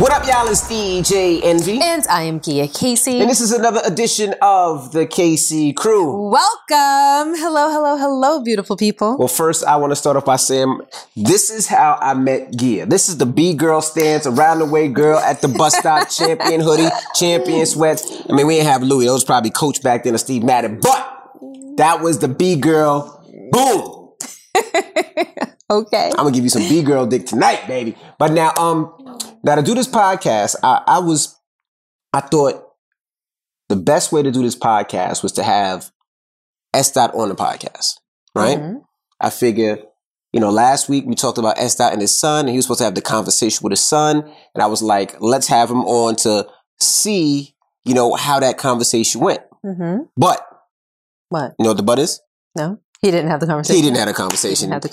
What up, y'all? It's DJ Envy. And I am Gia Casey. And this is another edition of the Casey Crew. Welcome. Hello, hello, hello, beautiful people. Well, first, I want to start off by saying this is how I met Gia. This is the B-girl stance, around the way girl at the bus stop, champion hoodie, champion sweats. I mean, we didn't have Louis. It was probably Coach back then or Steve Madden. But that was the B-girl. Boom. Okay. I'm going to give you some B-girl dick tonight, baby. But now, now to do this podcast, I thought the best way to do this podcast was to have S-Dot on the podcast, right? Mm-hmm. I figure, you know, last week we talked about S-Dot and his son, and he was supposed to have the conversation with his son, and I was like, let's have him on to see, you know, how that conversation went. Mm-hmm. But what? You know what the but is? No, he didn't have the conversation.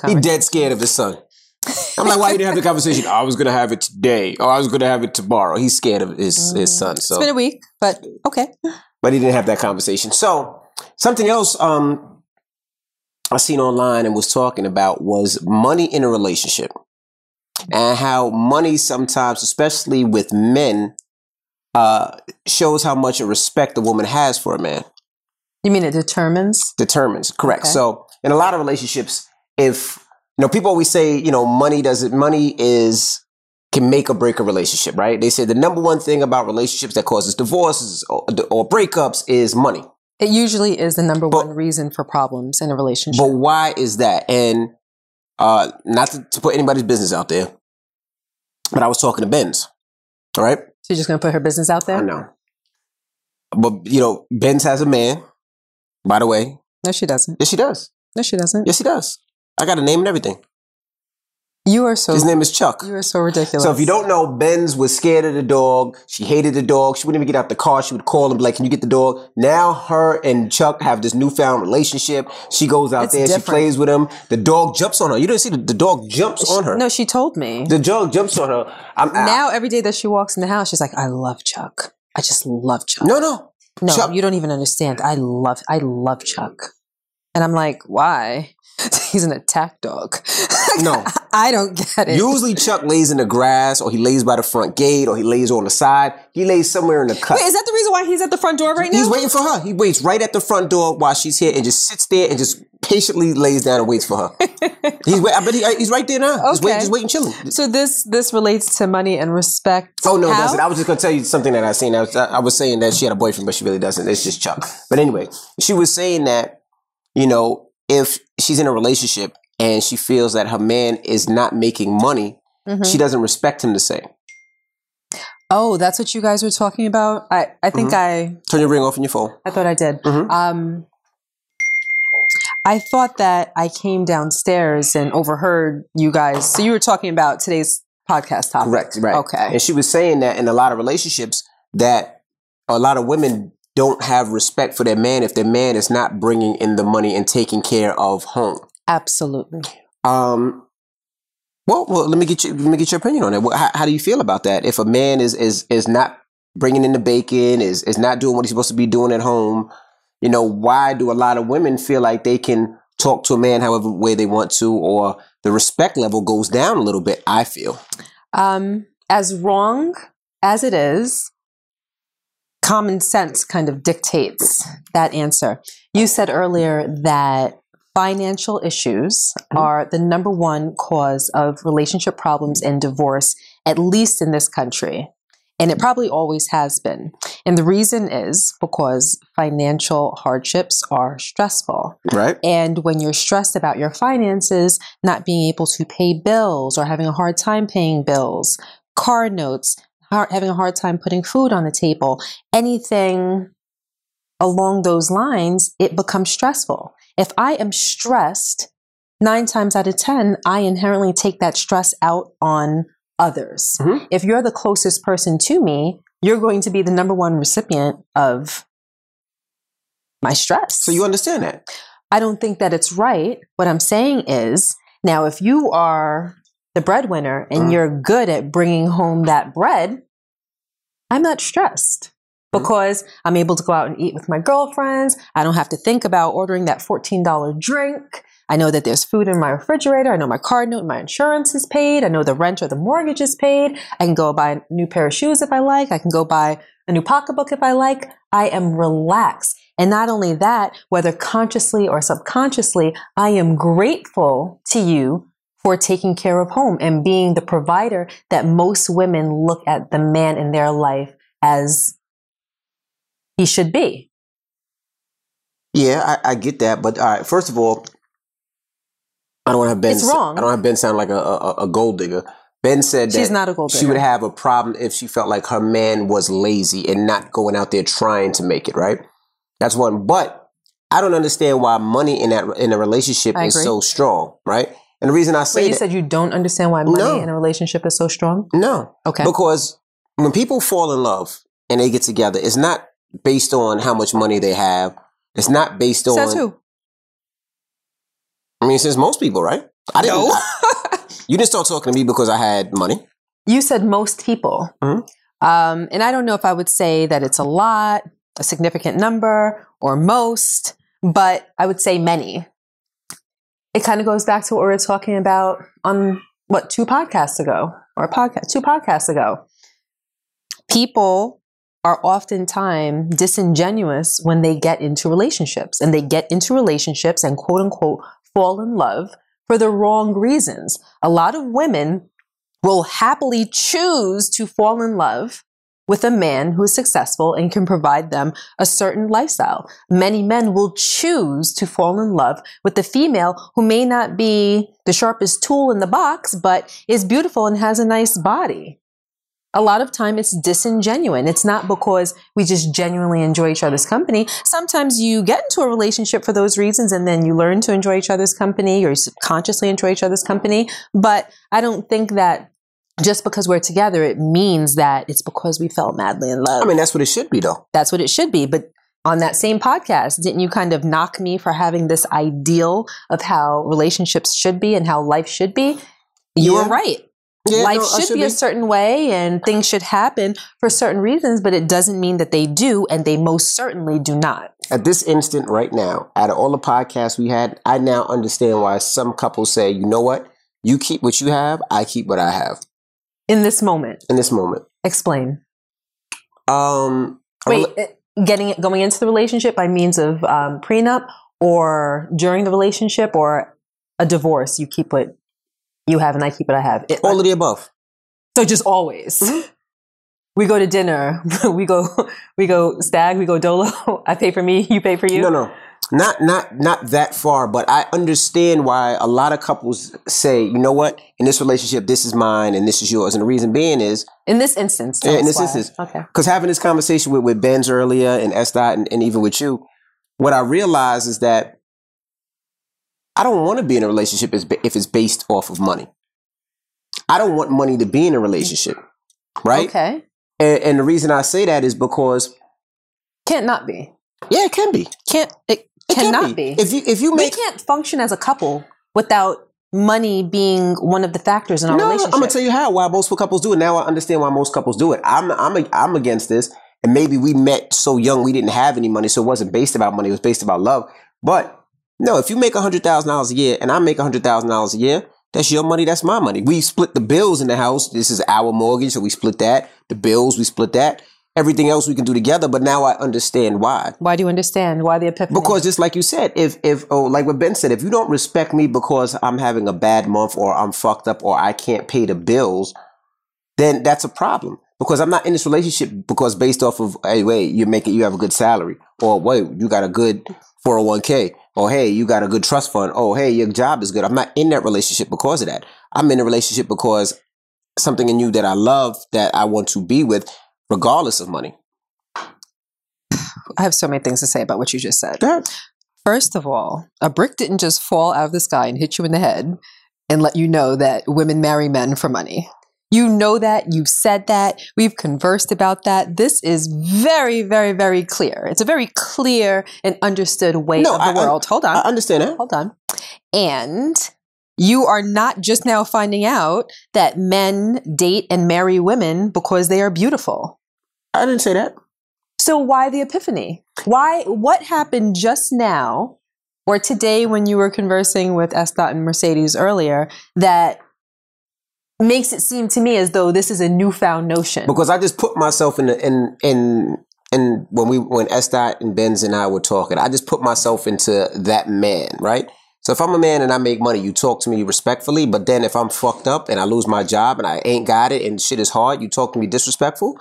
He dead scared of his son. I'm like, why you didn't have the conversation? Oh, I was going to have it today. Oh, I was going to have it tomorrow. He's scared of his son. So. It's been a week, but okay. But he didn't have that conversation. So something else I seen online and was talking about was money in a relationship and how money sometimes, especially with men, shows how much respect a woman has for a man. You mean it determines? Determines, correct. Okay. So in a lot of relationships, if... You know, people always say, you know, money can make or break a relationship, right? They say the number one thing about relationships that causes divorces or breakups is money. It usually is the number one reason for problems in a relationship. But why is that? And not to put anybody's business out there, but I was talking to Benz, all right? So you're just going to put her business out there? I know. But, you know, Benz has a man, by the way. No, she doesn't. Yes, she does. No, she doesn't. Yes, she does. I got a name and everything. You are so... His name is Chuck. You are so ridiculous. So if you don't know, Benz was scared of the dog. She hated the dog. She wouldn't even get out the car. She would call him, like, can you get the dog? Now her and Chuck have this newfound relationship. She goes out there. Different. She plays with him. The dog jumps on her. You didn't see the dog jumps on her. No, she told me. The dog jumps on her. Now every day that she walks in the house, she's like, I love Chuck. I just love Chuck. No. Chuck. You don't even understand. I love Chuck. And I'm like, why? He's an attack dog. No. I don't get it. Usually Chuck lays in the grass or he lays by the front gate or he lays on the side. He lays somewhere in the cut. Wait, is that the reason why he's at the front door right now? He's waiting for her. He waits right at the front door while she's here and just sits there and just patiently lays down and waits for her. I bet he's right there now. Okay. Just waiting, chilling. So this relates to money and respect. Oh, no, it doesn't. I was just going to tell you something that I seen. I was saying that she had a boyfriend, but she really doesn't. It's just Chuck. But anyway, she was saying that, you know, if she's in a relationship and she feels that her man is not making money, mm-hmm. she doesn't respect him the same. Oh, that's what you guys were talking about? I think mm-hmm. Turn your ring off on your phone. I thought I did. Mm-hmm. I thought that I came downstairs and overheard you guys. So you were talking about today's podcast topic. Correct, right. Okay. And she was saying that in a lot of relationships that a lot of women don't have respect for their man if their man is not bringing in the money and taking care of home. Absolutely. Well, let me get your opinion on it. How do you feel about that? If a man is not bringing in the bacon, is not doing what he's supposed to be doing at home, you know, why do a lot of women feel like they can talk to a man however way they want to, or the respect level goes down a little bit? I feel as wrong as it is. Common sense kind of dictates that answer. You said earlier that financial issues mm-hmm. are the number one cause of relationship problems and divorce, at least in this country. And it probably always has been. And the reason is because financial hardships are stressful. Right. And when you're stressed about your finances, not being able to pay bills or having a hard time paying bills, car notes, having a hard time putting food on the table, anything along those lines, it becomes stressful. If I am stressed, 9 times out of 10, I inherently take that stress out on others. Mm-hmm. If you're the closest person to me, you're going to be the number one recipient of my stress. So you understand that? I don't think that it's right. What I'm saying is, now if you are the breadwinner and you're good at bringing home that bread, I'm not stressed because I'm able to go out and eat with my girlfriends. I don't have to think about ordering that $14 drink. I know that there's food in my refrigerator. I know my card note, my insurance is paid. I know the rent or the mortgage is paid. I can go buy a new pair of shoes if I like. I can go buy a new pocketbook if I like. I am relaxed. And not only that, whether consciously or subconsciously, I am grateful to you for taking care of home and being the provider that most women look at the man in their life as he should be. Yeah, I get that. But all right, first of all, I don't want to have Ben. It's wrong. I don't have Ben sound like a gold digger. Ben said that she's not a gold digger. She would have a problem if she felt like her man was lazy and not going out there trying to make it, right? That's one. But I don't understand why money in a relationship is so strong, right? And the reason I say that... Wait, you said you don't understand why money in a relationship is so strong? No. Okay. Because when people fall in love and they get together, it's not based on how much money they have. It's not based on... Says who? I mean, since most people, right? I didn't. No. You didn't start talking to me because I had money. You said most people. Mm-hmm. And I don't know if I would say that it's a lot, a significant number, or most, but I would say many. It kind of goes back to what we were talking about on, what, two podcasts ago. People are oftentimes disingenuous when they get into relationships, and they get into relationships and quote unquote fall in love for the wrong reasons. A lot of women will happily choose to fall in love with a man who is successful and can provide them a certain lifestyle. Many men will choose to fall in love with a female who may not be the sharpest tool in the box, but is beautiful and has a nice body. A lot of time it's disingenuous. It's not because we just genuinely enjoy each other's company. Sometimes you get into a relationship for those reasons and then you learn to enjoy each other's company or you subconsciously enjoy each other's company. But I don't think that just because we're together, it means that it's because we fell madly in love. I mean, that's what it should be, though. That's what it should be. But on that same podcast, didn't you kind of knock me for having this ideal of how relationships should be and how life should be? You were right. Yeah, life should be a certain way and things should happen for certain reasons, but it doesn't mean that they do, and they most certainly do not. At this instant right now, out of all the podcasts we had, I now understand why some couples say, you know what? You keep what you have, I keep what I have. In this moment. In this moment. Explain. Going into the relationship by means of prenup, or during the relationship, or a divorce, you keep what you have and I keep what I have. All of the above. So just always. Mm-hmm. We go to dinner, we go stag, we go dolo, I pay for me, you pay for you. No. Not that far, but I understand why a lot of couples say, you know what, in this relationship, this is mine and this is yours. And the reason being is... In this instance. Okay. Because having this conversation with Benz earlier and S-Dot and even with you, what I realize is that I don't want to be in a relationship if it's based off of money. I don't want money to be in a relationship, right? Okay. And the reason I say that is because... Can't not be. Yeah, it can be. It cannot be. We can't function as a couple without money being one of the factors in our relationship. I'm gonna tell you why most couples do it. Now I understand why most couples do it. I'm against this, and maybe we met so young we didn't have any money, so it wasn't based about money. It was based about love. But no, if you make $100,000 a year and I make $100,000 a year, that's your money. That's my money. We split the bills in the house. This is our mortgage, so we split that. The bills, we split that. Everything else we can do together, but now I understand why. Why do you understand? Why the epiphany? Because just like you said, like what Ben said, if you don't respect me because I'm having a bad month or I'm fucked up or I can't pay the bills, then that's a problem. Because I'm not in this relationship because based off of, hey, wait, you have a good salary, or wait, you got a good 401k, or hey, you got a good trust fund, or hey, your job is good. I'm not in that relationship because of that. I'm in a relationship because something in you that I love, that I want to be with, regardless of money. I have so many things to say about what you just said. Sure. First of all, a brick didn't just fall out of the sky and hit you in the head and let you know that women marry men for money. You know that. You've said that. We've conversed about that. This is very, very, very clear. It's a very clear and understood way of the world. Hold on. I understand it. Hold on. And... you are not just now finding out that men date and marry women because they are beautiful. I didn't say that. So why the epiphany? What happened just now or today when you were conversing with S-Dot and Mercedes earlier, that makes it seem to me as though this is a newfound notion. Because I just put myself in the, and when S-Dot and Benz and I were talking, I just put myself into that man, right? So if I'm a man and I make money, you talk to me respectfully. But then if I'm fucked up and I lose my job and I ain't got it and shit is hard, you talk to me disrespectful?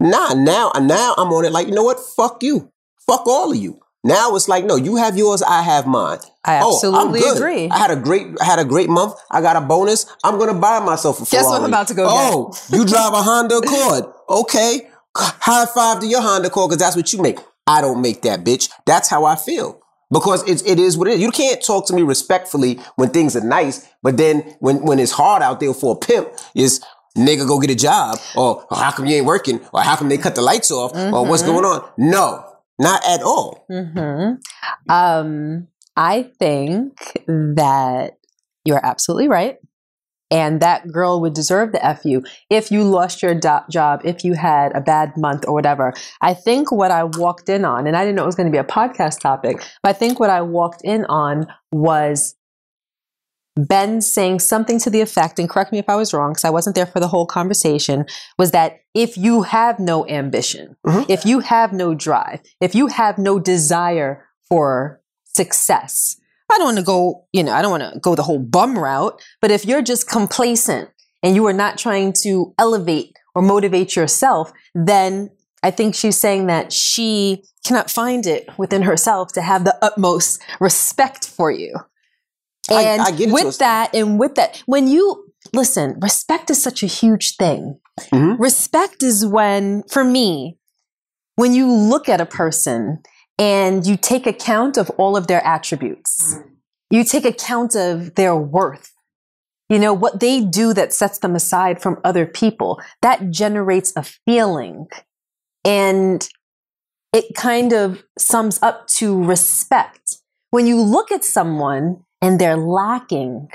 Nah, now I'm on it like, you know what? Fuck you. Fuck all of you. Now it's like, no, you have yours, I have mine. I absolutely agree. I had a great month. I got a bonus. I'm going to buy myself a Ferrari. Guess what I'm about to go get. You drive a Honda Accord. Okay. High five to your Honda Accord because that's what you make. I don't make that, bitch. That's how I feel. Because it is what it is. You can't talk to me respectfully when things are nice, but then when it's hard out there for a pimp, is nigga go get a job, or how come you ain't working, or how come they cut the lights off, or what's going on? No, not at all. Mm-hmm. I think that you're absolutely right. And that girl would deserve the F you if you lost your job, if you had a bad month or whatever. I think what I walked in on, and I didn't know it was going to be a podcast topic, but I think what I walked in on was Ben saying something to the effect, and correct me if I was wrong, because I wasn't there for the whole conversation, was that if you have no ambition, if you have no drive, if you have no desire for success, I don't want to go the whole bum route, but if you're just complacent and you are not trying to elevate or motivate yourself, then I think she's saying that she cannot find it within herself to have the utmost respect for you. And with that, when you listen, respect is such a huge thing. Mm-hmm. Respect is when you look at a person and you take account of all of their attributes. You take account of their worth. You know, what they do that sets them aside from other people. That generates a feeling. And it kind of sums up to respect. When you look at someone and they're lacking,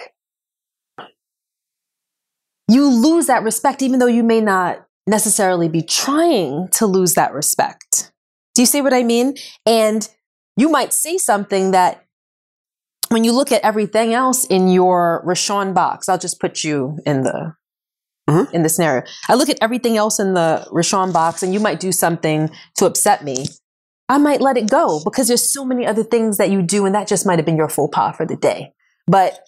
you lose that respect, even though you may not necessarily be trying to lose that respect. Do you see what I mean? And you might say something that when you look at everything else in your Rashawn box, I'll just put you in the in the scenario. I look at everything else in the Rashawn box and you might do something to upset me. I might let it go because there's so many other things that you do and that just might have been your faux pas for the day. But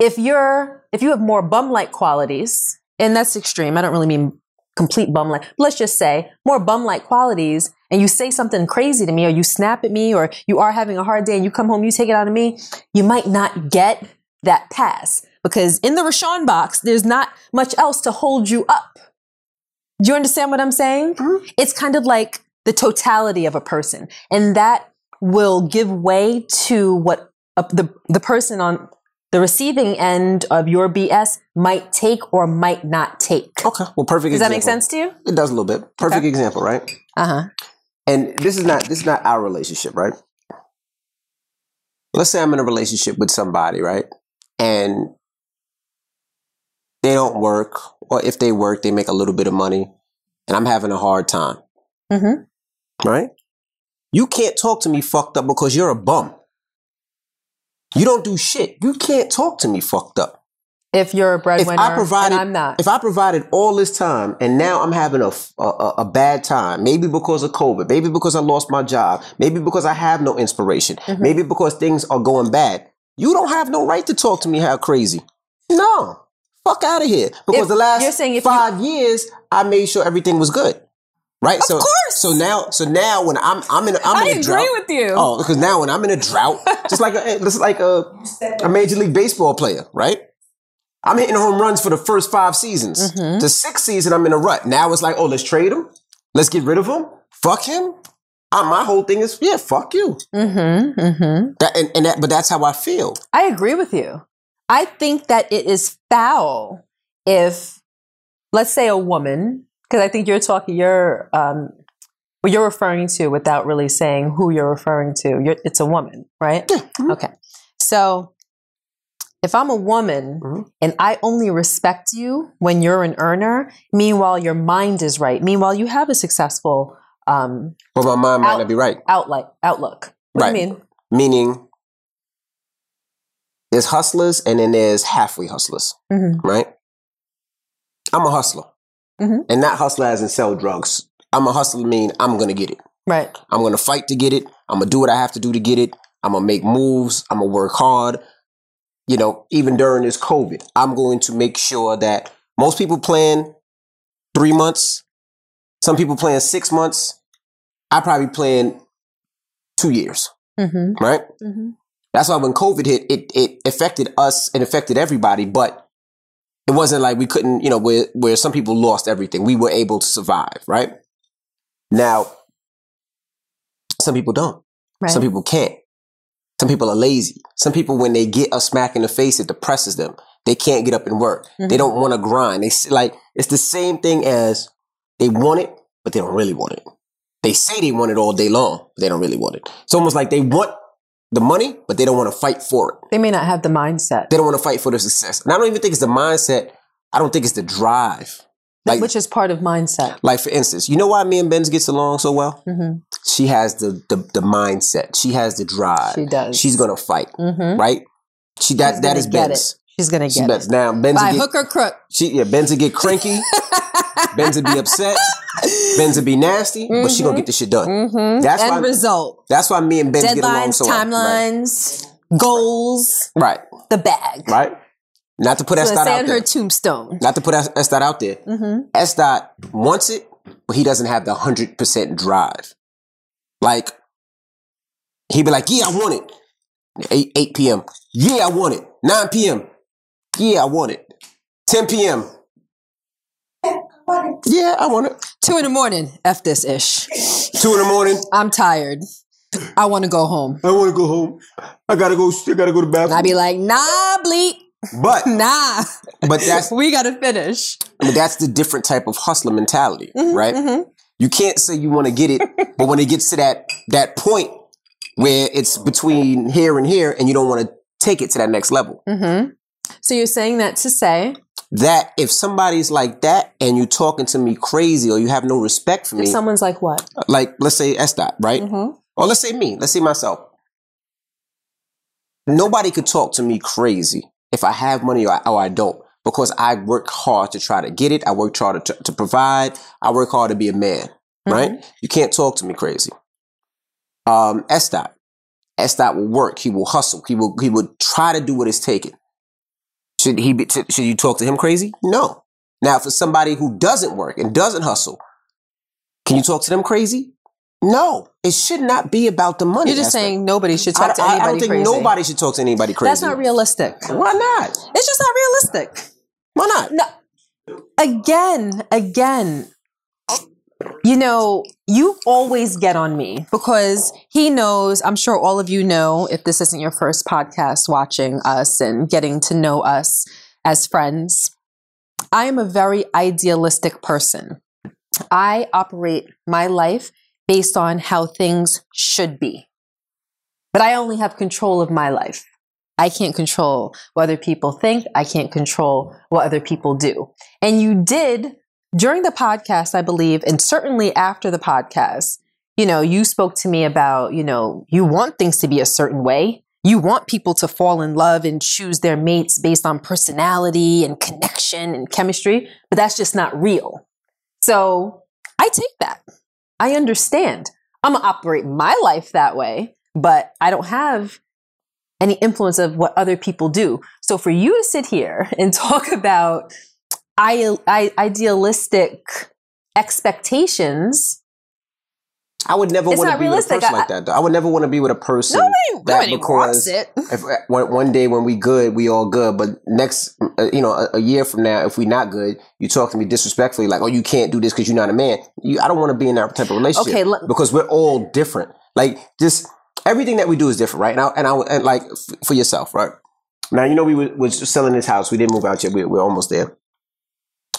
if you have more bum-like qualities, and that's extreme, I don't really mean complete bum-like, but let's just say more bum-like qualities, and you say something crazy to me or you snap at me or you are having a hard day and you come home, you take it out on me, you might not get that pass because in the Rashawn box, there's not much else to hold you up. Do you understand what I'm saying? Mm-hmm. It's kind of like the totality of a person, and that will give way to what the person on the receiving end of your BS might take or might not take. Okay. Well, perfect example. Does that make sense to you? It does a little bit. Perfect example, right? Uh-huh. And this is not our relationship, right? Let's say I'm in a relationship with somebody, right? And they don't work, or if they work, they make a little bit of money, and I'm having a hard time. Mm-hmm. Right? You can't talk to me fucked up because you're a bum. You don't do shit. You can't talk to me fucked up. If you're a breadwinner, and I'm not. If I provided all this time and now I'm having a bad time, maybe because of COVID, maybe because I lost my job, maybe because I have no inspiration, maybe because things are going bad, you don't have no right to talk to me how crazy. No. Fuck out of here. Because the last 5 years, I made sure everything was good. Right? Of course. So now when I'm in a drought. I agree with you. Oh, because now when I'm in a drought, just like a Major League Baseball player, right? I'm hitting home runs for the first 5 seasons. The 6th season, I'm in a rut. Now it's like, oh, let's trade him. Let's get rid of him. Fuck him. My whole thing is, yeah, fuck you. But that's how I feel. I agree with you. I think that it is foul if, let's say, a woman. Because I think what you're referring to without really saying who you're referring to. It's a woman, right? Yeah. Mm-hmm. Okay. So if I'm a woman and I only respect you when you're an earner, meanwhile your mind is right. Meanwhile you have a successful outlook. Might not be right. Outlook. What do you mean? Meaning There's hustlers and then there's halfway hustlers, mm-hmm. right? I'm a hustler. Mm-hmm. And not hustler as in sell drugs. I'm a hustler mean I'm going to get it. Right. I'm going to fight to get it. I'm going to do what I have to do to get it. I'm going to make moves. I'm going to work hard. You know, even during this COVID, I'm going to make sure that most people plan 3 months. Some people plan 6 months. I probably plan 2 years. Mm-hmm. Right? Mm-hmm. That's why when COVID hit, it affected us and affected everybody. But it wasn't like we couldn't, you know, where some people lost everything. We were able to survive. Right? Now, some people don't. Right. Some people can't. Some people are lazy. Some people, when they get a smack in the face, it depresses them. They can't get up and work. Mm-hmm. They don't want to grind. They like it's the same thing as they want it, but they don't really want it. They say they want it all day long, but they don't really want it. It's almost like they want the money, but they don't want to fight for it. They may not have the mindset. They don't want to fight for the success. And I don't even think it's the mindset. I don't think it's the drive. Like, which is part of mindset. Like, for instance, you know why me and Benz gets along so well? Mm-hmm. She has the mindset. She has the drive. She does. She's going to fight, mm-hmm. right? That is Benz. She's going to get it. Now, Benz by hook or crook. Benz will get cranky. Benz will be upset. Benz will be nasty, mm-hmm. but she's going to get this shit done. Mm-hmm. That's why me and Benz get along so well. Deadlines, timelines, goals. Right. The bag. Right. Not to put S-Dot out there. Her tombstone. Not to put S-Dot out there. Mm-hmm. S-Dot wants it, but he doesn't have the 100% drive. Like, he'd be like, yeah, I want it. 8 p.m. Yeah, I want it. 9 p.m. Yeah, I want it. 10 p.m. Yeah, I want it. 2 in the morning. F this ish. 2 in the morning. I'm tired. I want to go home. I want to go home. I gotta go to the bathroom. And I'd be like, nah, bleep. But but that's we gotta finish. But that's the different type of hustler mentality, mm-hmm, right? Mm-hmm. You can't say you want to get it, but when it gets to that point where it's between here and here, and you don't want to take it to that next level. Mm-hmm. So you're saying that to say that if somebody's like that, and you're talking to me crazy, or you have no respect for me, if someone's like what? Like let's say S-Dot, right? Mm-hmm. Or let's say me. Let's say myself. Nobody could talk to me crazy. If I have money or I don't, because I work hard to try to get it. I work hard to provide. I work hard to be a man, mm-hmm. right? You can't talk to me crazy. S-Dot will work. He will hustle. He will try to do what is taken. Should you talk to him crazy? No. Now, for somebody who doesn't work and doesn't hustle, can you talk to them crazy? No, it should not be about the money. You're just saying nobody should talk to anybody crazy. I don't think crazy. Nobody should talk to anybody crazy. That's not realistic. Why not? It's just not realistic. Why not? No. Again, you know, you always get on me because he knows, I'm sure all of you know, if this isn't your first podcast watching us and getting to know us as friends, I am a very idealistic person. I operate my life based on how things should be. But I only have control of my life. I can't control what other people think. I can't control what other people do. And you did during the podcast, I believe, and certainly after the podcast, you know, you spoke to me about, you know, you want things to be a certain way. You want people to fall in love and choose their mates based on personality and connection and chemistry, but that's just not real. So I take that. I understand. I'm going to operate my life that way, but I don't have any influence of what other people do. So for you to sit here and talk about idealistic expectations, I would never want to be with a person like that, though. I would never want to be with a person that because if one day when we good, we all good. But next, you know, a year from now, if we not good, you talk to me disrespectfully like, oh, you can't do this because you're not a man. I don't want to be in that type of relationship because we're all different. Like, just everything that we do is different, right? And like for yourself, right? Now, you know, we were selling this house. We didn't move out yet. We're almost there.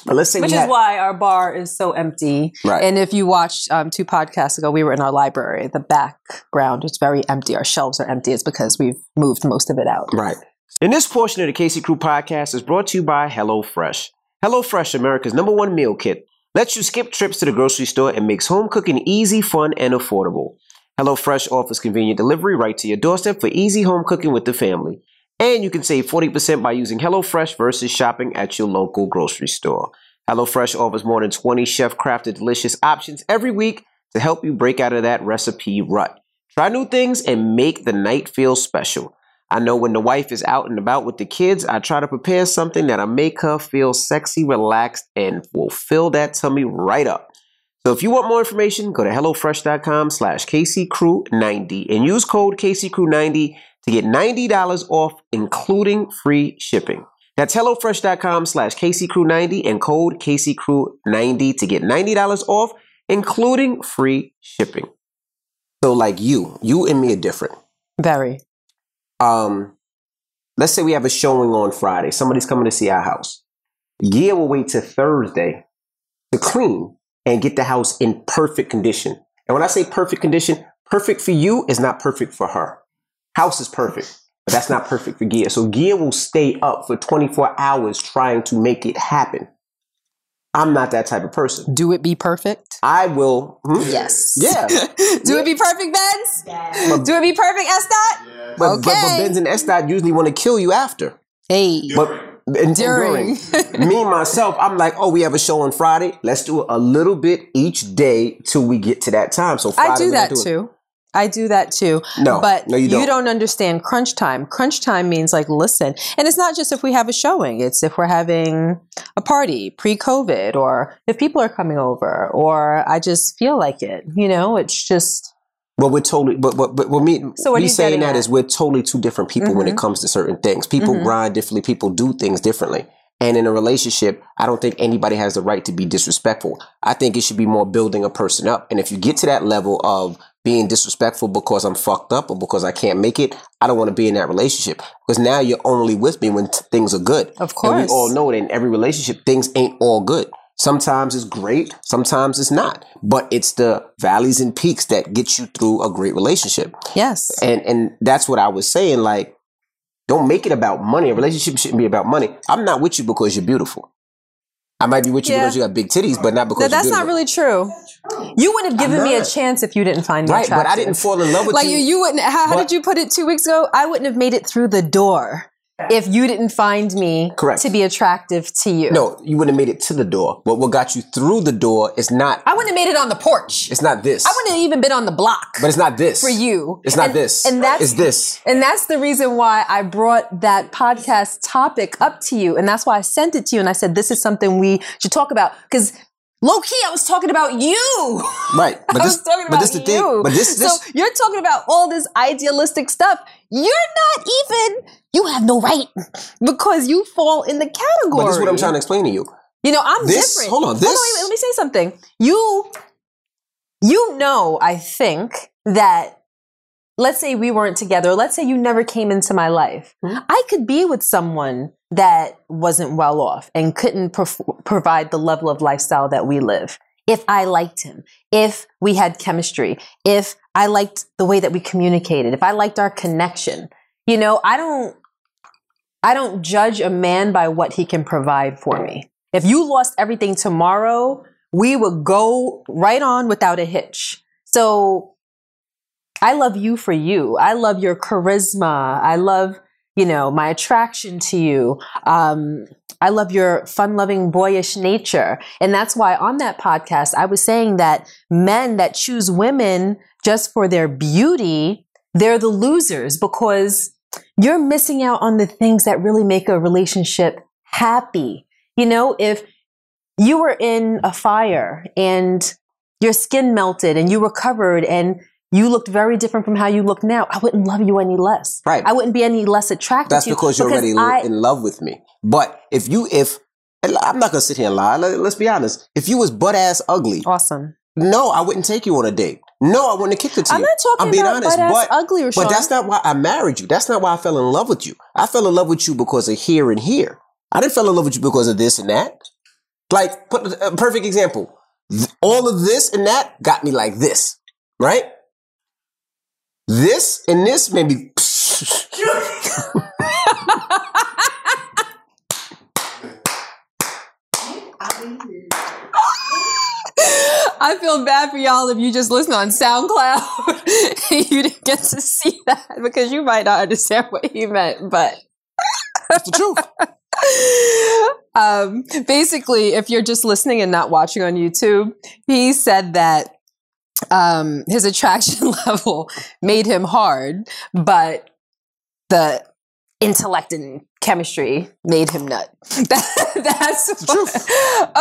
But let's say which is why our bar is so empty. Right. And if you watched 2 podcasts ago, we were in our library. The background is very empty. Our shelves are empty. It's because we've moved most of it out. Right. And this portion of the Casey Crew podcast is brought to you by HelloFresh. HelloFresh, America's #1 meal kit, lets you skip trips to the grocery store and makes home cooking easy, fun, and affordable. HelloFresh offers convenient delivery right to your doorstep for easy home cooking with the family. And you can save 40% by using HelloFresh versus shopping at your local grocery store. HelloFresh offers more than 20 chef-crafted delicious options every week to help you break out of that recipe rut. Try new things and make the night feel special. I know when the wife is out and about with the kids, I try to prepare something that'll make her feel sexy, relaxed, and will fill that tummy right up. So if you want more information, go to HelloFresh.com/CaseyCrew90 and use code CaseyCrew90 to get $90 off, including free shipping. That's HelloFresh.com/CaseyCrew90 and code CaseyCrew90 to get $90 off, including free shipping. So like you and me are different. Very. Let's say we have a showing on Friday. Somebody's coming to see our house. Gia will wait till Thursday to clean and get the house in perfect condition. And when I say perfect condition, perfect for you is not perfect for her. House is perfect, but that's not perfect for Gia. So Gia will stay up for 24 hours trying to make it happen. I'm not that type of person. Do it be perfect? I will. Yes. Yeah. Do it be perfect, Benz? Yes. But, do it be perfect, S-Dot? Yes. But, okay. but Benz and S-Dot usually want to kill you after. Hey. But during. Me, myself, I'm like, oh, we have a show on Friday. Let's do a little bit each day till we get to that time. So Friday, I do that too. No, you don't. You don't understand crunch time. Crunch time means like, listen, and it's not just if we have a showing, it's if we're having a party pre-COVID or if people are coming over or I just feel like it, you know, it's just. Well, we're totally, but me, so what me saying that at? Is we're totally two different people when it comes to certain things. People grind differently. People do things differently. And in a relationship, I don't think anybody has the right to be disrespectful. I think it should be more building a person up. And if you get to that level of being disrespectful because I'm fucked up or because I can't make it, I don't want to be in that relationship. Because now you're only with me when things are good. Of course. And we all know that in every relationship, things ain't all good. Sometimes it's great. Sometimes it's not. But it's the valleys and peaks that get you through a great relationship. Yes. And that's what I was saying, like, don't make it about money. A relationship shouldn't be about money. I'm not with you because you're beautiful. I might be with you because you got big titties, but not because you're beautiful. That's not really true. You wouldn't have given me a chance if you didn't find me attractive. Right, but I didn't fall in love with you. Like you wouldn't. How did you put it 2 weeks ago? I wouldn't have made it through the door if you didn't find me to be attractive to you. No, you wouldn't have made it to the door. But what got you through the door is not. I wouldn't have made it on the porch. It's not this. I wouldn't have even been on the block. But it's not this. For you. It's not this. And that's, it's this. And that's the reason why I brought that podcast topic up to you. And that's why I sent it to you. And I said, this is something we should talk about. Because low-key, I was talking about you. Right. But I was talking about you. So you're talking about all this idealistic stuff. You're not even. You have no right because you fall in the category. But this is what I'm trying to explain to you. You know, I'm different. Hold on, let me say something. You know, I think that, let's say we weren't together. Let's say you never came into my life. I could be with someone that wasn't well off and couldn't provide the level of lifestyle that we live. If I liked him, if we had chemistry, if I liked the way that we communicated, if I liked our connection, you know, I don't judge a man by what he can provide for me. If you lost everything tomorrow, we would go right on without a hitch. So I love you for you. I love your charisma. I love, you know, my attraction to you. I love your fun-loving, boyish nature. And that's why on that podcast, I was saying that men that choose women just for their beauty, they're the losers because you're missing out on the things that really make a relationship happy. You know, if you were in a fire and your skin melted and you were covered and you looked very different from how you look now, I wouldn't love you any less. Right. I wouldn't be any less attracted to you. That's because you're already in love with me. But if I'm not going to sit here and lie. Let's be honest. If you was butt-ass ugly. Awesome. No, I wouldn't take you on a date. No, I wouldn't have kicked it to you. I'm not talking about butt-ass ugly or something. But that's not why I married you. That's not why I fell in love with you. I fell in love with you because of here and here. I didn't fall in love with you because of this and that. Like, put a perfect example. All of this and that got me like this, right? This and this made me. I feel bad for y'all if you just listen on SoundCloud and you didn't get to see that, because you might not understand what he meant, but that's the truth. Basically, if you're just listening and not watching on YouTube, he said that his attraction level made him hard, but the intellect and chemistry made him nut. That's what,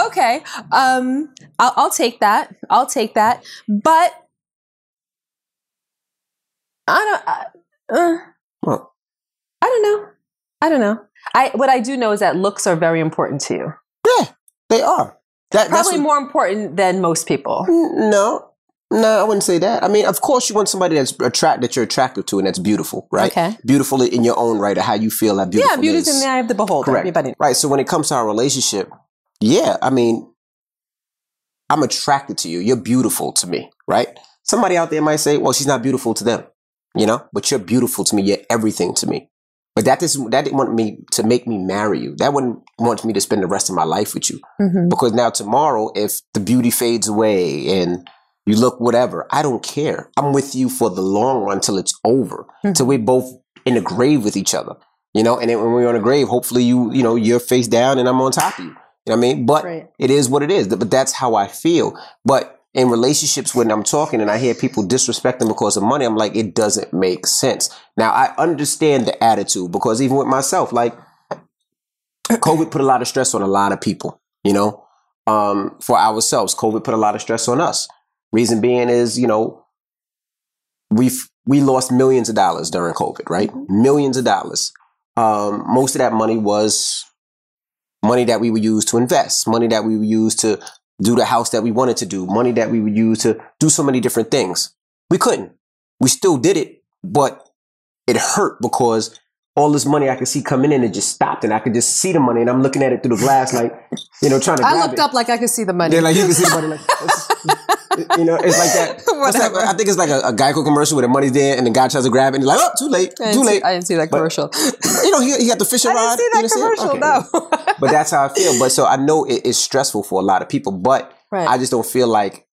okay. I'll take that. I'll take that. But I don't know. What I do know is that looks are very important to you. Yeah, they are. Probably more important than most people. No, I wouldn't say that. I mean, of course, you want somebody that you're attracted to and that's beautiful, right? Okay. Beautiful in your own right, or how you feel that beautiful is. Yeah, beauty is in the eye of the beholder. Correct. Everybody. Right. So when it comes to our relationship, yeah, I mean, I'm attracted to you. You're beautiful to me, right? Somebody out there might say, well, she's not beautiful to them, you know, but you're beautiful to me. You're everything to me. But that didn't want me to make me marry you. That wouldn't want me to spend the rest of my life with you. Mm-hmm. Because now tomorrow, if the beauty fades away and you look whatever, I don't care. I'm with you for the long run till it's over, till we're both in the grave with each other. You know, and then when we're on a grave, hopefully you're face down and I'm on top of you. You know what I mean? But It is what it is. But that's how I feel. But in relationships, when I'm talking and I hear people disrespecting because of money, I'm like, it doesn't make sense. Now, I understand the attitude, because even with myself, like, COVID put a lot of stress on a lot of people, you know, for ourselves. COVID put a lot of stress on us. Reason being is, you know, we lost millions of dollars during COVID, right? Millions of dollars. Most of that money was money that we would use to invest, money that we would use to do the house that we wanted to do, money that we would use to do so many different things. We couldn't. We still did it, but it hurt, because all this money I could see coming in, it just stopped, and I could just see the money, and I'm looking at it through the glass, like, you know, trying to grab it. I looked up like I could see the money. Yeah, like you could see the money. Like, you know, it's like that. I think it's like a Geico commercial where the money's there, and the guy tries to grab it, and you're like, oh, too late, I didn't see that commercial. You know, he got the fishing rod. I didn't see that commercial, okay, no. But that's how I feel. But so I know it's stressful for a lot of people, but right. I just don't feel like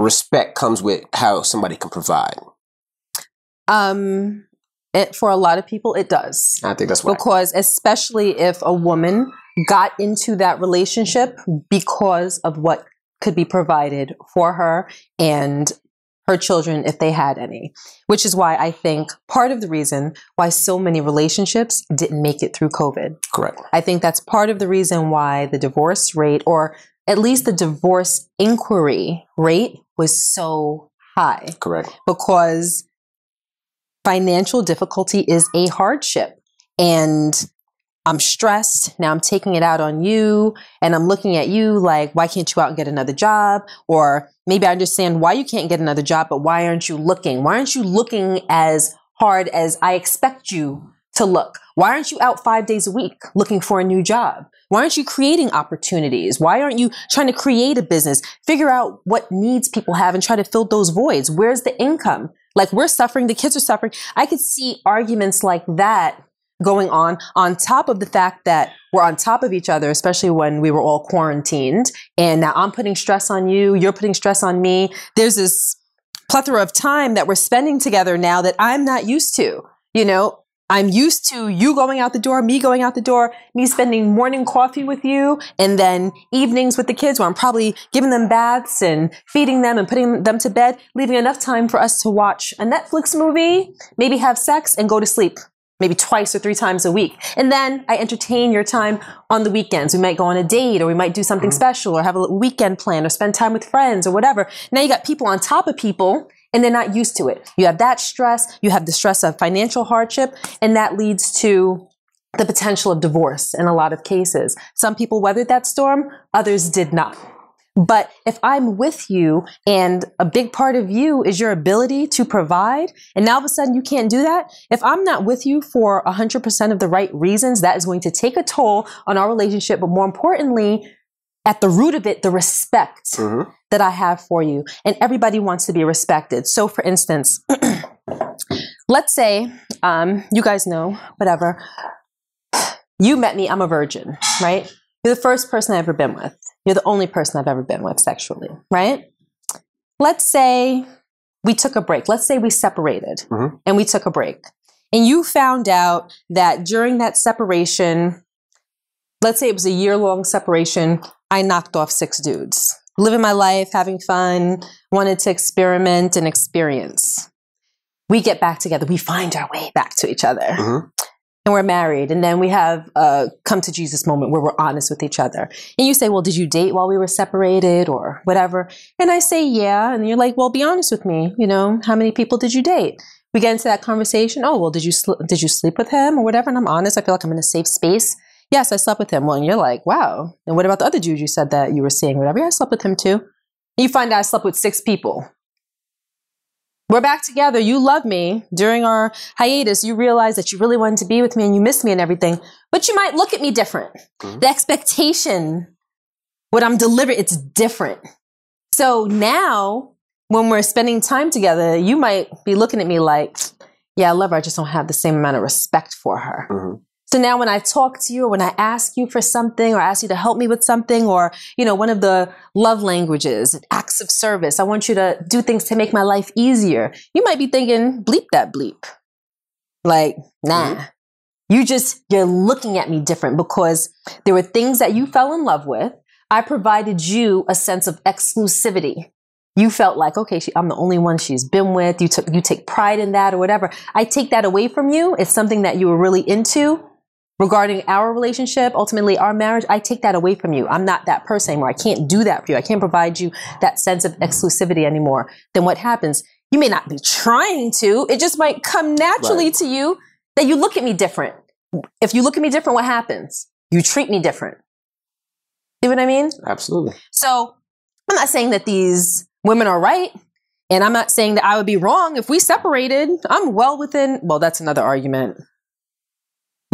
respect comes with how somebody can provide. For a lot of people, it does. I think that's why. Because especially if a woman got into that relationship because of what could be provided for her and her children if they had any, which is why I think part of the reason why so many relationships didn't make it through COVID. Correct. I think that's part of the reason why the divorce rate, or at least the divorce inquiry rate, was so high. Correct. Because financial difficulty is a hardship, and I'm stressed. Now I'm taking it out on you, and I'm looking at you like, why can't you out and get another job? Or maybe I understand why you can't get another job, but why aren't you looking? Why aren't you looking as hard as I expect you to look? Why aren't you out 5 days a week looking for a new job? Why aren't you creating opportunities? Why aren't you trying to create a business? Figure out what needs people have and try to fill those voids. Where's the income? Like, we're suffering, the kids are suffering. I could see arguments like that going on top of the fact that we're on top of each other, especially when we were all quarantined. And now I'm putting stress on you, you're putting stress on me. There's this plethora of time that we're spending together now that I'm not used to. You know, I'm used to you going out the door, me going out the door, me spending morning coffee with you, and then evenings with the kids where I'm probably giving them baths and feeding them and putting them to bed, leaving enough time for us to watch a Netflix movie, maybe have sex, and go to sleep, maybe twice or three times a week. And then I entertain your time on the weekends. We might go on a date, or we might do something special, or have a weekend plan, or spend time with friends, or whatever. Now you got people on top of people, and they're not used to it. You have that stress, you have the stress of financial hardship, and that leads to the potential of divorce in a lot of cases. Some people weathered that storm, others did not. But if I'm with you and a big part of you is your ability to provide, and now all of a sudden you can't do that, if I'm not with you for 100% of the right reasons, that is going to take a toll on our relationship, but more importantly, at the root of it, the respect that I have for you. And everybody wants to be respected. So for instance, let's say, you guys know, whatever, you met me, I'm a virgin, right? You're the first person I've ever been with. You're the only person I've ever been with sexually, right? Let's say we took a break. Let's say we separated and we took a break. And you found out that during that separation, let's say it was a year-long separation, I knocked off 6 dudes. Living my life, having fun, wanted to experiment and experience. We get back together. We find our way back to each other. And we're married. And then we have a come to Jesus moment where we're honest with each other. And you say, well, did you date while we were separated or whatever? And I say, yeah. And you're like, well, be honest with me. You know, how many people did you date? We get into that conversation. Oh, well, did you sleep with him or whatever? And I'm honest. I feel like I'm in a safe space. Yes, I slept with him. Well, and you're like, wow. And what about the other dude you said that you were seeing? Whatever. Yeah, I slept with him too. And you find out I slept with 6 people. We're back together. You love me. During our hiatus, you realize that you really wanted to be with me and you miss me and everything. But you might look at me different. The expectation, what I'm delivering, it's different. So now when we're spending time together, you might be looking at me like, yeah, I love her. I just don't have the same amount of respect for her. So now when I talk to you or when I ask you for something or ask you to help me with something or, you know, one of the love languages, acts of service, I want you to do things to make my life easier. You might be thinking, bleep that bleep. Like, nah, you're looking at me different because there were things that you fell in love with. I provided you a sense of exclusivity. You felt like, okay, I'm the only one she's been with. You take pride in that or whatever. I take that away from you. It's something that you were really into. Regarding our relationship, ultimately our marriage, I take that away from you. I'm not that person anymore. I can't do that for you. I can't provide you that sense of exclusivity anymore. Then what happens? You may not be trying to. It just might come naturally to you that you look at me different. If you look at me different, what happens? You treat me different. See what I mean? Absolutely. So I'm not saying that these women are right. And I'm not saying that I would be wrong if we separated. I'm well within. Well, that's another argument.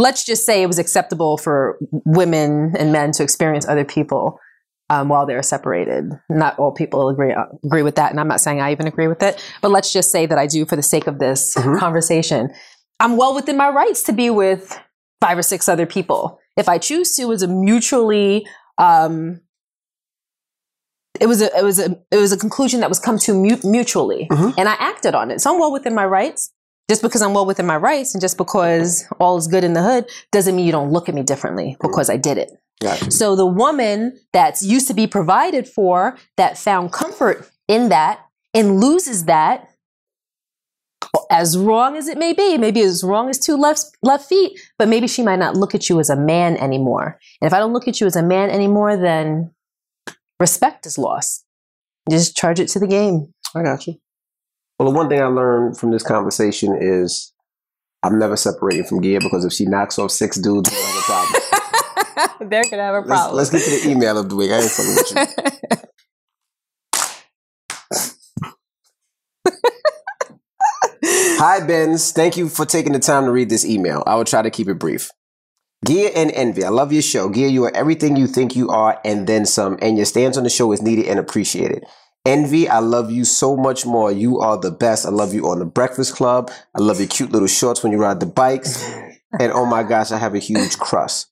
Let's just say it was acceptable for women and men to experience other people while they're separated. Not all people agree with that, and I'm not saying I even agree with it, but let's just say that I do for the sake of this conversation. I'm well within my rights to be with 5 or 6 other people. If I choose to, it's a mutually, it was a conclusion that was come to mutually, and I acted on it. So I'm well within my rights. Just because I'm well within my rights and just because all is good in the hood doesn't mean you don't look at me differently because I did it. Gotcha. So the woman that's used to be provided for, that found comfort in that and loses that, as wrong as it may be, maybe as wrong as 2 left feet, but maybe she might not look at you as a man anymore. And if I don't look at you as a man anymore, then respect is lost. Just charge it to the game. I got you. Well, the one thing I learned from this conversation is I'm never separating from Gia because if she knocks off 6 dudes, they're going to have a problem. They're going to have a problem. Let's get to the email of the week. I ain't fucking with you. Hi, Benz. Thank you for taking the time to read this email. I will try to keep it brief. Gia and Envy, I love your show. Gia, you are everything you think you are and then some, and your stance on the show is needed and appreciated. Envy, I love you so much more. You are the best. I love you on The Breakfast Club. I love your cute little shorts when you ride the bikes. And oh my gosh, I have a huge crush.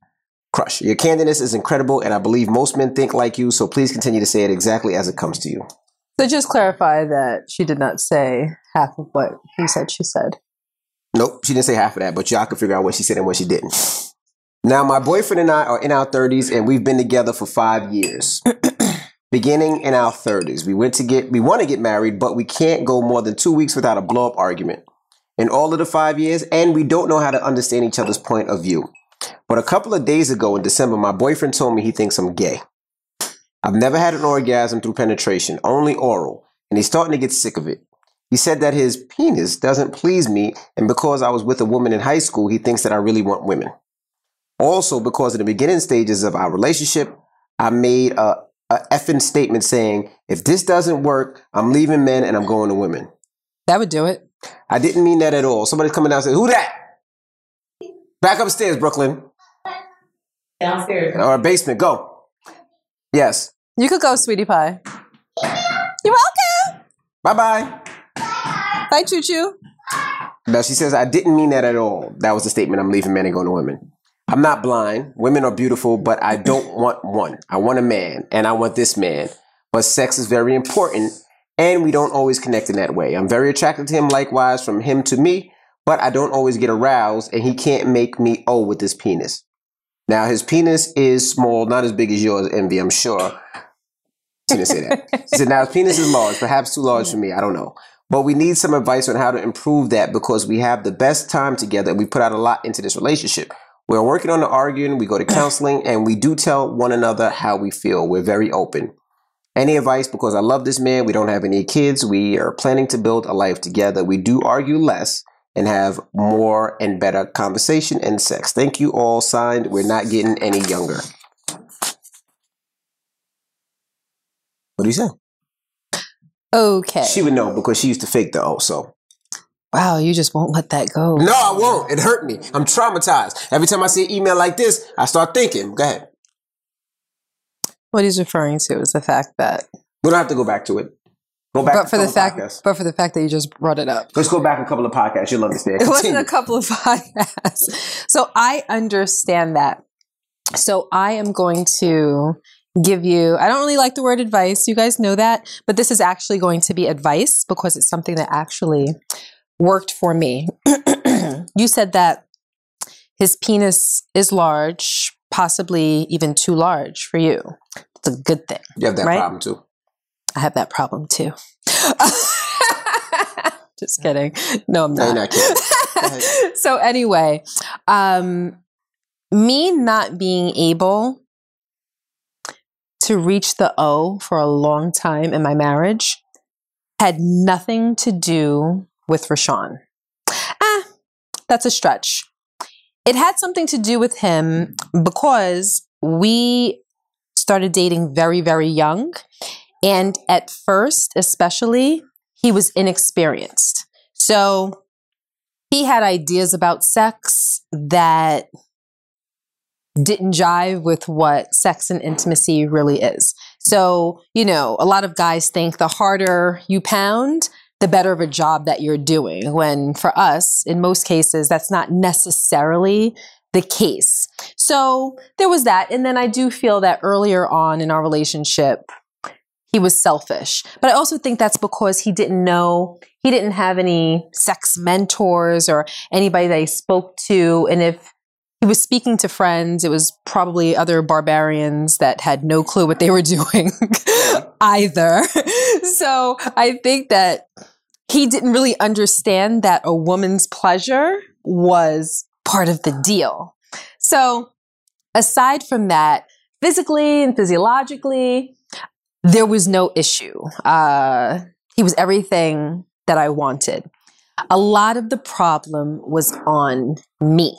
Your candidness is incredible, and I believe most men think like you, so please continue to say it exactly as it comes to you. So just clarify that she did not say half of what he said she said. Nope, she didn't say half of that, but y'all can figure out what she said and what she didn't. Now, my boyfriend and I are in our 30s, and we've been together for 5 years. Beginning in our 30s, we want to get married, but we can't go more than 2 weeks without a blow-up argument. In all of the 5 years, and we don't know how to understand each other's point of view. But a couple of days ago in December, my boyfriend told me he thinks I'm gay. I've never had an orgasm through penetration, only oral, and he's starting to get sick of it. He said that his penis doesn't please me, and because I was with a woman in high school, he thinks that I really want women. Also, because in the beginning stages of our relationship, I made an effing statement saying, if this doesn't work, I'm leaving men and I'm going to women. That would do it. I didn't mean that at all. Somebody's coming down and saying, who that? Back upstairs, Brooklyn. Downstairs. In our basement, go. Yes. You could go, sweetie pie. You're welcome. Bye-bye. Bye, choo-choo. Now, she says, I didn't mean that at all. That was the statement, I'm leaving men and going to women. I'm not blind. Women are beautiful, but I don't want one. I want a man, and I want this man. But sex is very important, and we don't always connect in that way. I'm very attracted to him, likewise, from him to me, but I don't always get aroused, and he can't make me O with his penis. Now, his penis is small, not as big as yours, Envy, I'm sure. She didn't say that. She said, now, his penis is large, perhaps too large for me. I don't know. But we need some advice on how to improve that because we have the best time together. We put out a lot into this relationship. We're working on the arguing. We go to counseling, and we do tell one another how we feel. We're very open. Any advice? Because I love this man. We don't have any kids. We are planning to build a life together. We do argue less and have more and better conversation and sex. Thank you all. Signed, we're not getting any younger. What do you say? Okay. She would know because she used to fake the O, so. Wow, you just won't let that go. No, I won't. It hurt me. I'm traumatized. Every time I see an email like this, I start thinking. Go ahead. What he's referring to is the fact that we don't have to go back to it. Go back but for the fact that you just brought it up. Let's go back a couple of podcasts. You'll understand. It wasn't a couple of podcasts. So I understand that. So I am going to give you, I don't really like the word advice. You guys know that, but this is actually going to be advice because it's something that actually worked for me. You said that his penis is large, possibly even too large for you. It's a good thing. You have that problem too. I have that problem too. Just kidding. No, I'm not. No, you're not kidding. So anyway, me not being able to reach the O for a long time in my marriage had nothing to do with Rashawn. That's a stretch. It had something to do with him because we started dating very, very young. And at first, especially, he was inexperienced. So he had ideas about sex that didn't jive with what sex and intimacy really is. So, you know, a lot of guys think the harder you pound, the better of a job that you're doing. When for us, in most cases, that's not necessarily the case. So there was that. And then I do feel that earlier on in our relationship, he was selfish. But I also think that's because he didn't know, he didn't have any sex mentors or anybody that he spoke to. And if he was speaking to friends, it was probably other barbarians that had no clue what they were doing either. So I think that he didn't really understand that a woman's pleasure was part of the deal. So aside from that, physically and physiologically, there was no issue. He was everything that I wanted. A lot of the problem was on me.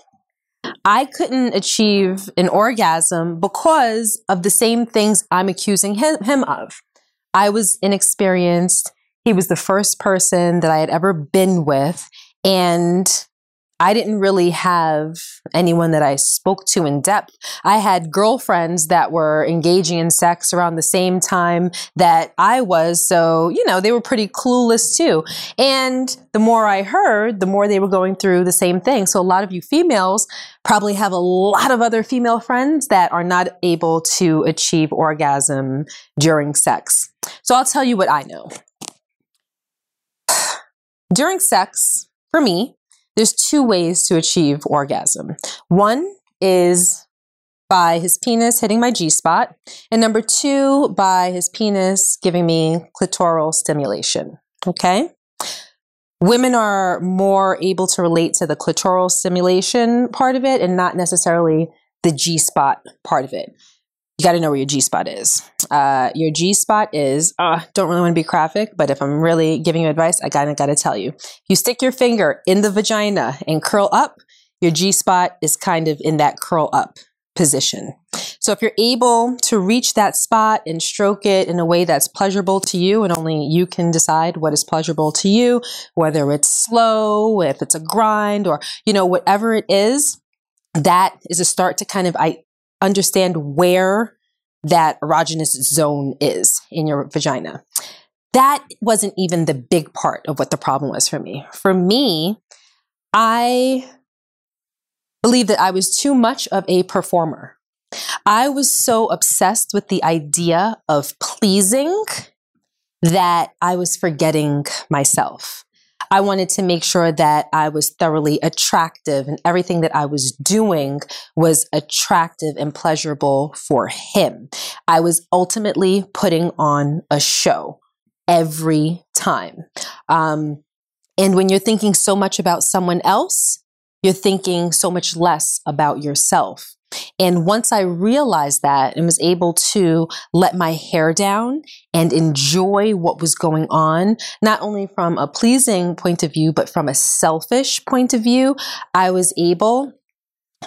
I couldn't achieve an orgasm because of the same things I'm accusing him of. I was inexperienced. He was the first person that I had ever been with. And I didn't really have anyone that I spoke to in depth. I had girlfriends that were engaging in sex around the same time that I was. So, you know, they were pretty clueless too. And the more I heard, the more they were going through the same thing. So a lot of you females probably have a lot of other female friends that are not able to achieve orgasm during sex. So I'll tell you what I know. During sex, for me, there's two ways to achieve orgasm. One is by his penis hitting my G-spot, and number two, by his penis giving me clitoral stimulation, okay? Women are more able to relate to the clitoral stimulation part of it and not necessarily the G-spot part of it. You got to know where your G-spot is. Your G-spot is, don't really want to be graphic, but if I'm really giving you advice, I kind of got to tell you. You stick your finger in the vagina and curl up, your G-spot is kind of in that curl up position. So if you're able to reach that spot and stroke it in a way that's pleasurable to you, and only you can decide what is pleasurable to you, whether it's slow, if it's a grind, or, you know, whatever it is, that is a start to kind of understand where that erogenous zone is in your vagina. That wasn't even the big part of what the problem was for me. For me, I believed that I was too much of a performer. I was so obsessed with the idea of pleasing that I was forgetting myself. I wanted to make sure that I was thoroughly attractive and everything that I was doing was attractive and pleasurable for him. I was ultimately putting on a show every time. And when you're thinking so much about someone else, you're thinking so much less about yourself. And once I realized that and was able to let my hair down and enjoy what was going on, not only from a pleasing point of view, but from a selfish point of view, I was able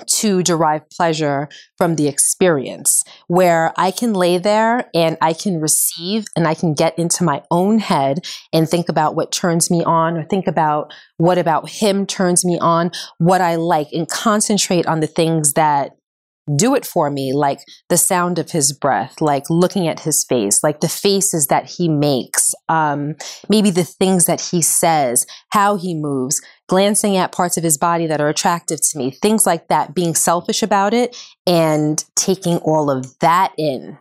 to derive pleasure from the experience where I can lay there and I can receive and I can get into my own head and think about what turns me on or think about what about him turns me on, what I like, and concentrate on the things that do it for me, like the sound of his breath, like looking at his face, like the faces that he makes, maybe the things that he says, how he moves, glancing at parts of his body that are attractive to me, things like that, being selfish about it and taking all of that in.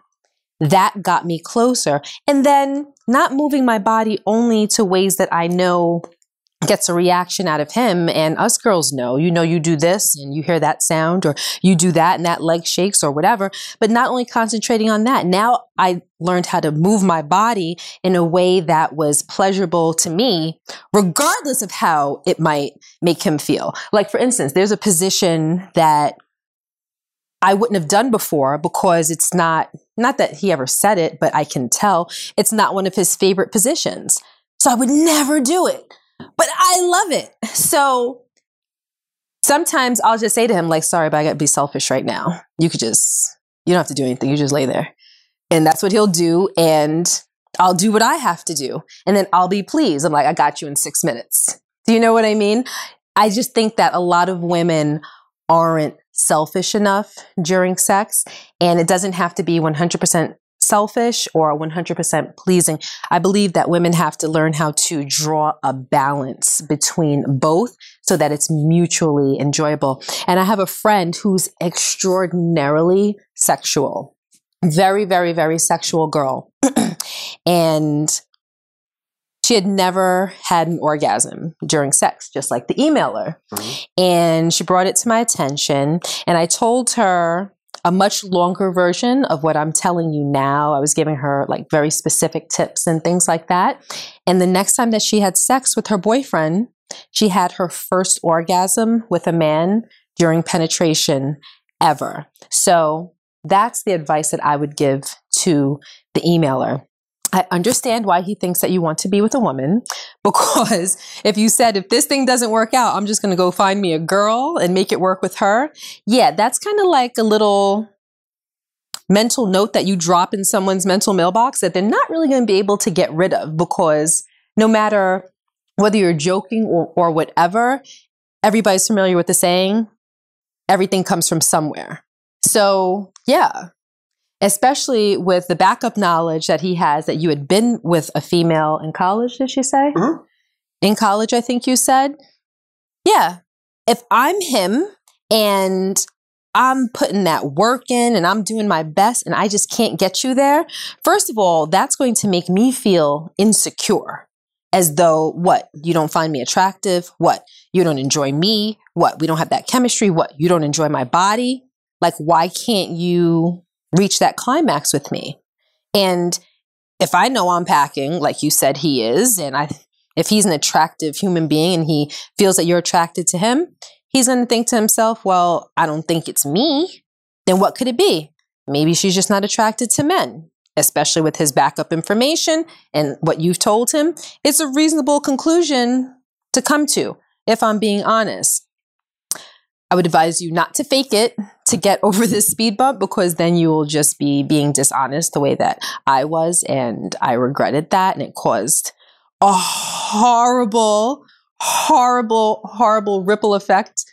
That got me closer. And then not moving my body only to ways that I know gets a reaction out of him, and us girls know, you do this and you hear that sound, or you do that and that leg shakes or whatever. But not only concentrating on that, now I learned how to move my body in a way that was pleasurable to me, regardless of how it might make him feel. Like, for instance, there's a position that I wouldn't have done before because it's not that he ever said it, but I can tell it's not one of his favorite positions. So I would never do it. But I love it. So sometimes I'll just say to him, like, sorry, but I got to be selfish right now. You don't have to do anything. You just lay there. And that's what he'll do. And I'll do what I have to do. And then I'll be pleased. I'm like, I got you in 6 minutes. Do you know what I mean? I just think that a lot of women aren't selfish enough during sex. And it doesn't have to be 100% selfish or 100% pleasing. I believe that women have to learn how to draw a balance between both so that it's mutually enjoyable. And I have a friend who's extraordinarily sexual, very, very, very sexual girl. And she had never had an orgasm during sex, just like the emailer. Mm-hmm. And she brought it to my attention, and I told her a much longer version of what I'm telling you now. I was giving her like very specific tips and things like that. And the next time that she had sex with her boyfriend, she had her first orgasm with a man during penetration ever. So that's the advice that I would give to the emailer. I understand why he thinks that you want to be with a woman, because if this thing doesn't work out, I'm just going to go find me a girl and make it work with her. Yeah, that's kind of like a little mental note that you drop in someone's mental mailbox that they're not really going to be able to get rid of, because no matter whether you're joking or whatever, everybody's familiar with the saying, everything comes from somewhere. So yeah. Especially with the backup knowledge that he has that you had been with a female in college, did she say? Mm-hmm. In college, I think you said. Yeah. If I'm him and I'm putting that work in and I'm doing my best and I just can't get you there, first of all, that's going to make me feel insecure. As though, what? You don't find me attractive? What? You don't enjoy me? What? We don't have that chemistry? What? You don't enjoy my body? Like, why can't you reach that climax with me? And if I know I'm packing, like you said he is, and if he's an attractive human being and he feels that you're attracted to him, he's going to think to himself, well, I don't think it's me. Then what could it be? Maybe she's just not attracted to men, especially with his backup information and what you've told him. It's a reasonable conclusion to come to, if I'm being honest. I would advise you not to fake it to get over this speed bump, because then you will just be being dishonest the way that I was, and I regretted that, and it caused a horrible, horrible, horrible ripple effect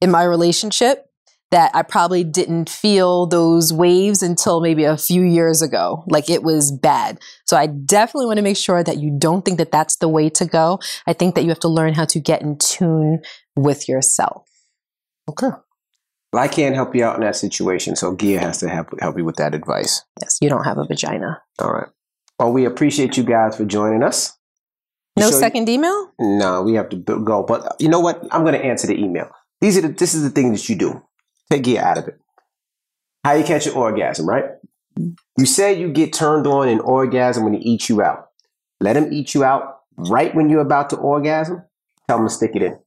in my relationship that I probably didn't feel those waves until maybe a few years ago. Like, it was bad. So I definitely want to make sure that you don't think that that's the way to go. I think that you have to learn how to get in tune with yourself. Okay. Well, I can't help you out in that situation, so Gia has to help you with that advice. Yes, you don't have a vagina. All right. Well, we appreciate you guys for joining us. No second email? No, we have to go. But you know what? I'm going to answer the email. This is the thing that you do. Take Gia out of it. How you catch an orgasm, right? You say you get turned on in orgasm when he eats you out. Let him eat you out right when you're about to orgasm. Tell him to stick it in.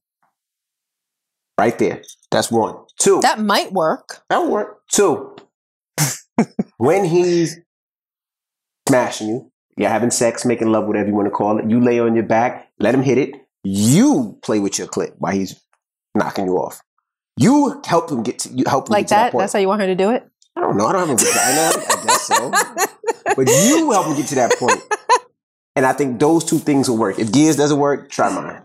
Right there. That's one. Two. That might work. That'll work. Two. When he's smashing you, you're having sex, making love, whatever you want to call it, you lay on your back, let him hit it. You play with your clit while he's knocking you off. You help him get to that point. That's how you want her to do it? I don't know. I don't have a vagina. I guess so. But you help him get to that point. And I think those two things will work. If Gia's doesn't work, try mine.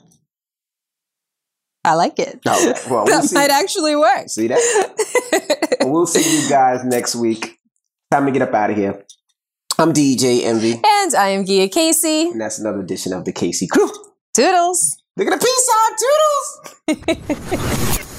I like it. Oh, well, that might actually work. See that? We'll see you guys next week. Time to get up out of here. I'm DJ Envy. And I am Gia Casey. And that's another edition of the Casey Crew. Toodles. Look at the peace sign, Toodles.